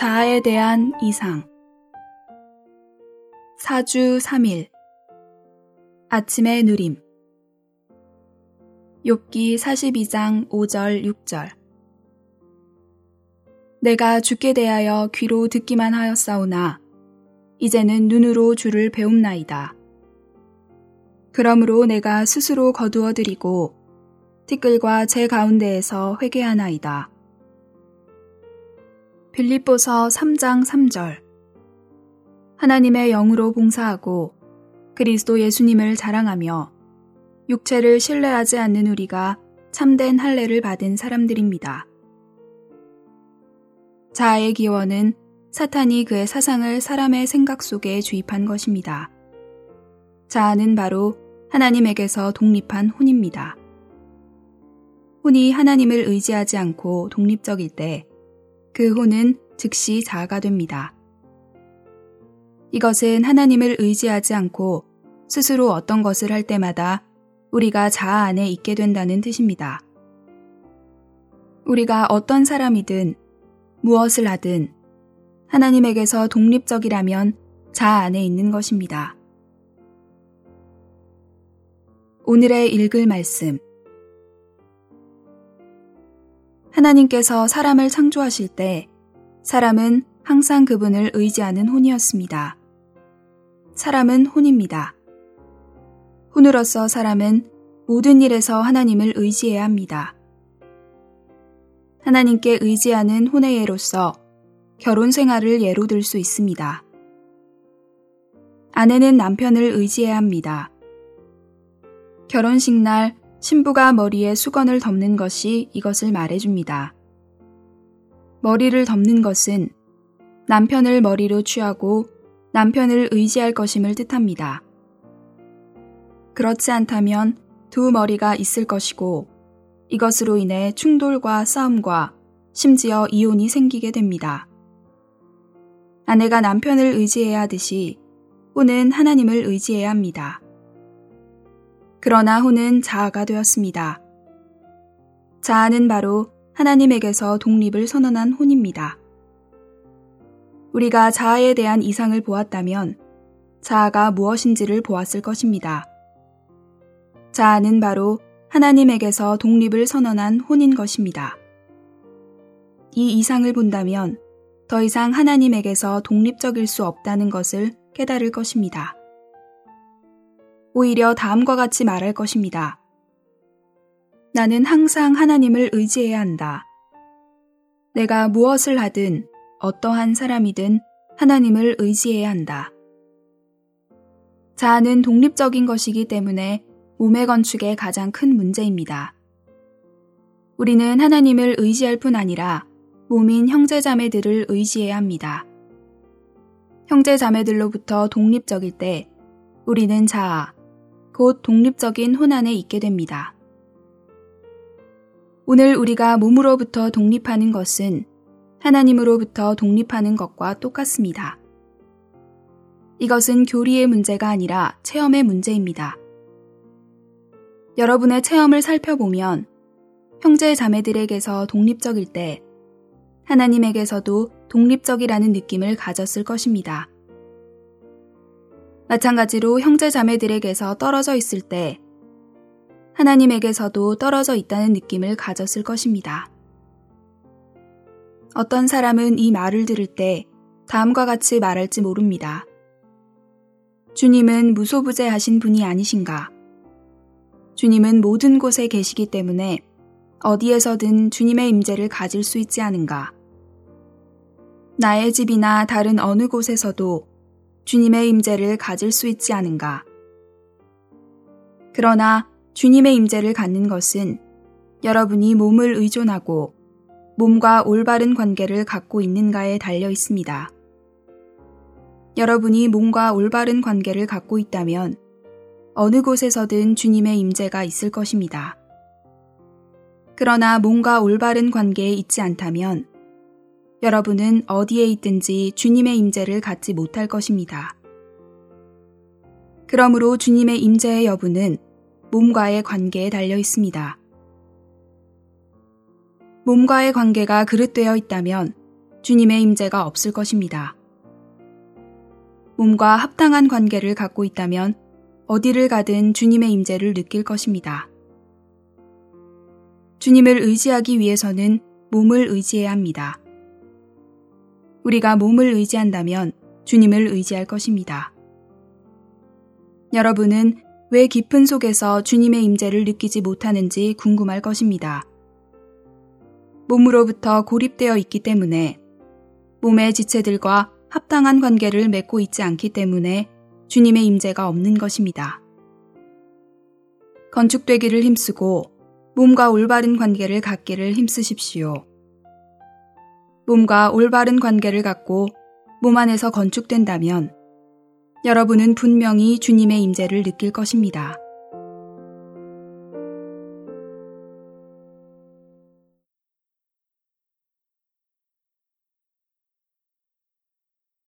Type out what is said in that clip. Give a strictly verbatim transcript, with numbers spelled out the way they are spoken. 자아에 대한 이상. 사주 삼 일 아침의 누림. 욥기 사십이 장 오 절 육 절. 내가 주께 대하여 귀로 듣기만 하였사오나 이제는 눈으로 주를 배움나이다. 그러므로 내가 스스로 거두어드리고 티끌과 제 가운데에서 회개하나이다. 빌립보서 삼 장 삼 절. 하나님의 영으로 봉사하고 그리스도 예수님을 자랑하며 육체를 신뢰하지 않는 우리가 참된 할례를 받은 사람들입니다. 자아의 기원은 사탄이 그의 사상을 사람의 생각 속에 주입한 것입니다. 자아는 바로 하나님에게서 독립한 혼입니다. 혼이 하나님을 의지하지 않고 독립적일 때 그 혼은 즉시 자아가 됩니다. 이것은 하나님을 의지하지 않고 스스로 어떤 것을 할 때마다 우리가 자아 안에 있게 된다는 뜻입니다. 우리가 어떤 사람이든 무엇을 하든 하나님에게서 독립적이라면 자아 안에 있는 것입니다. 오늘의 읽을 말씀. 하나님께서 사람을 창조하실 때 사람은 항상 그분을 의지하는 혼이었습니다. 사람은 혼입니다. 혼으로서 사람은 모든 일에서 하나님을 의지해야 합니다. 하나님께 의지하는 혼의 예로서 결혼 생활을 예로 들 수 있습니다. 아내는 남편을 의지해야 합니다. 결혼식 날 신부가 머리에 수건을 덮는 것이 이것을 말해줍니다. 머리를 덮는 것은 남편을 머리로 취하고 남편을 의지할 것임을 뜻합니다. 그렇지 않다면 두 머리가 있을 것이고 이것으로 인해 충돌과 싸움과 심지어 이혼이 생기게 됩니다. 아내가 남편을 의지해야 하듯이 혼은 하나님을 의지해야 합니다. 그러나 혼은 자아가 되었습니다. 자아는 바로 하나님에게서 독립을 선언한 혼입니다. 우리가 자아에 대한 이상을 보았다면 자아가 무엇인지를 보았을 것입니다. 자아는 바로 하나님에게서 독립을 선언한 혼인 것입니다. 이 이상을 본다면 더 이상 하나님에게서 독립적일 수 없다는 것을 깨달을 것입니다. 오히려 다음과 같이 말할 것입니다. 나는 항상 하나님을 의지해야 한다. 내가 무엇을 하든 어떠한 사람이든 하나님을 의지해야 한다. 자아는 독립적인 것이기 때문에 몸의 건축의 가장 큰 문제입니다. 우리는 하나님을 의지할 뿐 아니라 몸인 형제자매들을 의지해야 합니다. 형제자매들로부터 독립적일 때 우리는 자아, 곧 독립적인 혼 안에 있게 됩니다. 오늘 우리가 몸으로부터 독립하는 것은 하나님으로부터 독립하는 것과 똑같습니다. 이것은 교리의 문제가 아니라 체험의 문제입니다. 여러분의 체험을 살펴보면 형제 자매들에게서 독립적일 때 하나님에게서도 독립적이라는 느낌을 가졌을 것입니다. 마찬가지로 형제 자매들에게서 떨어져 있을 때 하나님에게서도 떨어져 있다는 느낌을 가졌을 것입니다. 어떤 사람은 이 말을 들을 때 다음과 같이 말할지 모릅니다. 주님은 무소부재하신 분이 아니신가? 주님은 모든 곳에 계시기 때문에 어디에서든 주님의 임재를 가질 수 있지 않은가? 나의 집이나 다른 어느 곳에서도 주님의 임재를 가질 수 있지 않은가? 그러나 주님의 임재를 갖는 것은 여러분이 몸을 의존하고 몸과 올바른 관계를 갖고 있는가에 달려 있습니다. 여러분이 몸과 올바른 관계를 갖고 있다면 어느 곳에서든 주님의 임재가 있을 것입니다. 그러나 몸과 올바른 관계에 있지 않다면 여러분은 어디에 있든지 주님의 임재를 갖지 못할 것입니다. 그러므로 주님의 임재의 여부는 몸과의 관계에 달려 있습니다. 몸과의 관계가 그릇되어 있다면 주님의 임재가 없을 것입니다. 몸과 합당한 관계를 갖고 있다면 어디를 가든 주님의 임재를 느낄 것입니다. 주님을 의지하기 위해서는 몸을 의지해야 합니다. 우리가 몸을 의지한다면 주님을 의지할 것입니다. 여러분은 왜 깊은 속에서 주님의 임재를 느끼지 못하는지 궁금할 것입니다. 몸으로부터 고립되어 있기 때문에, 몸의 지체들과 합당한 관계를 맺고 있지 않기 때문에 주님의 임재가 없는 것입니다. 건축되기를 힘쓰고 몸과 올바른 관계를 갖기를 힘쓰십시오. 몸과 올바른 관계를 갖고 몸 안에서 건축된다면 여러분은 분명히 주님의 임재를 느낄 것입니다.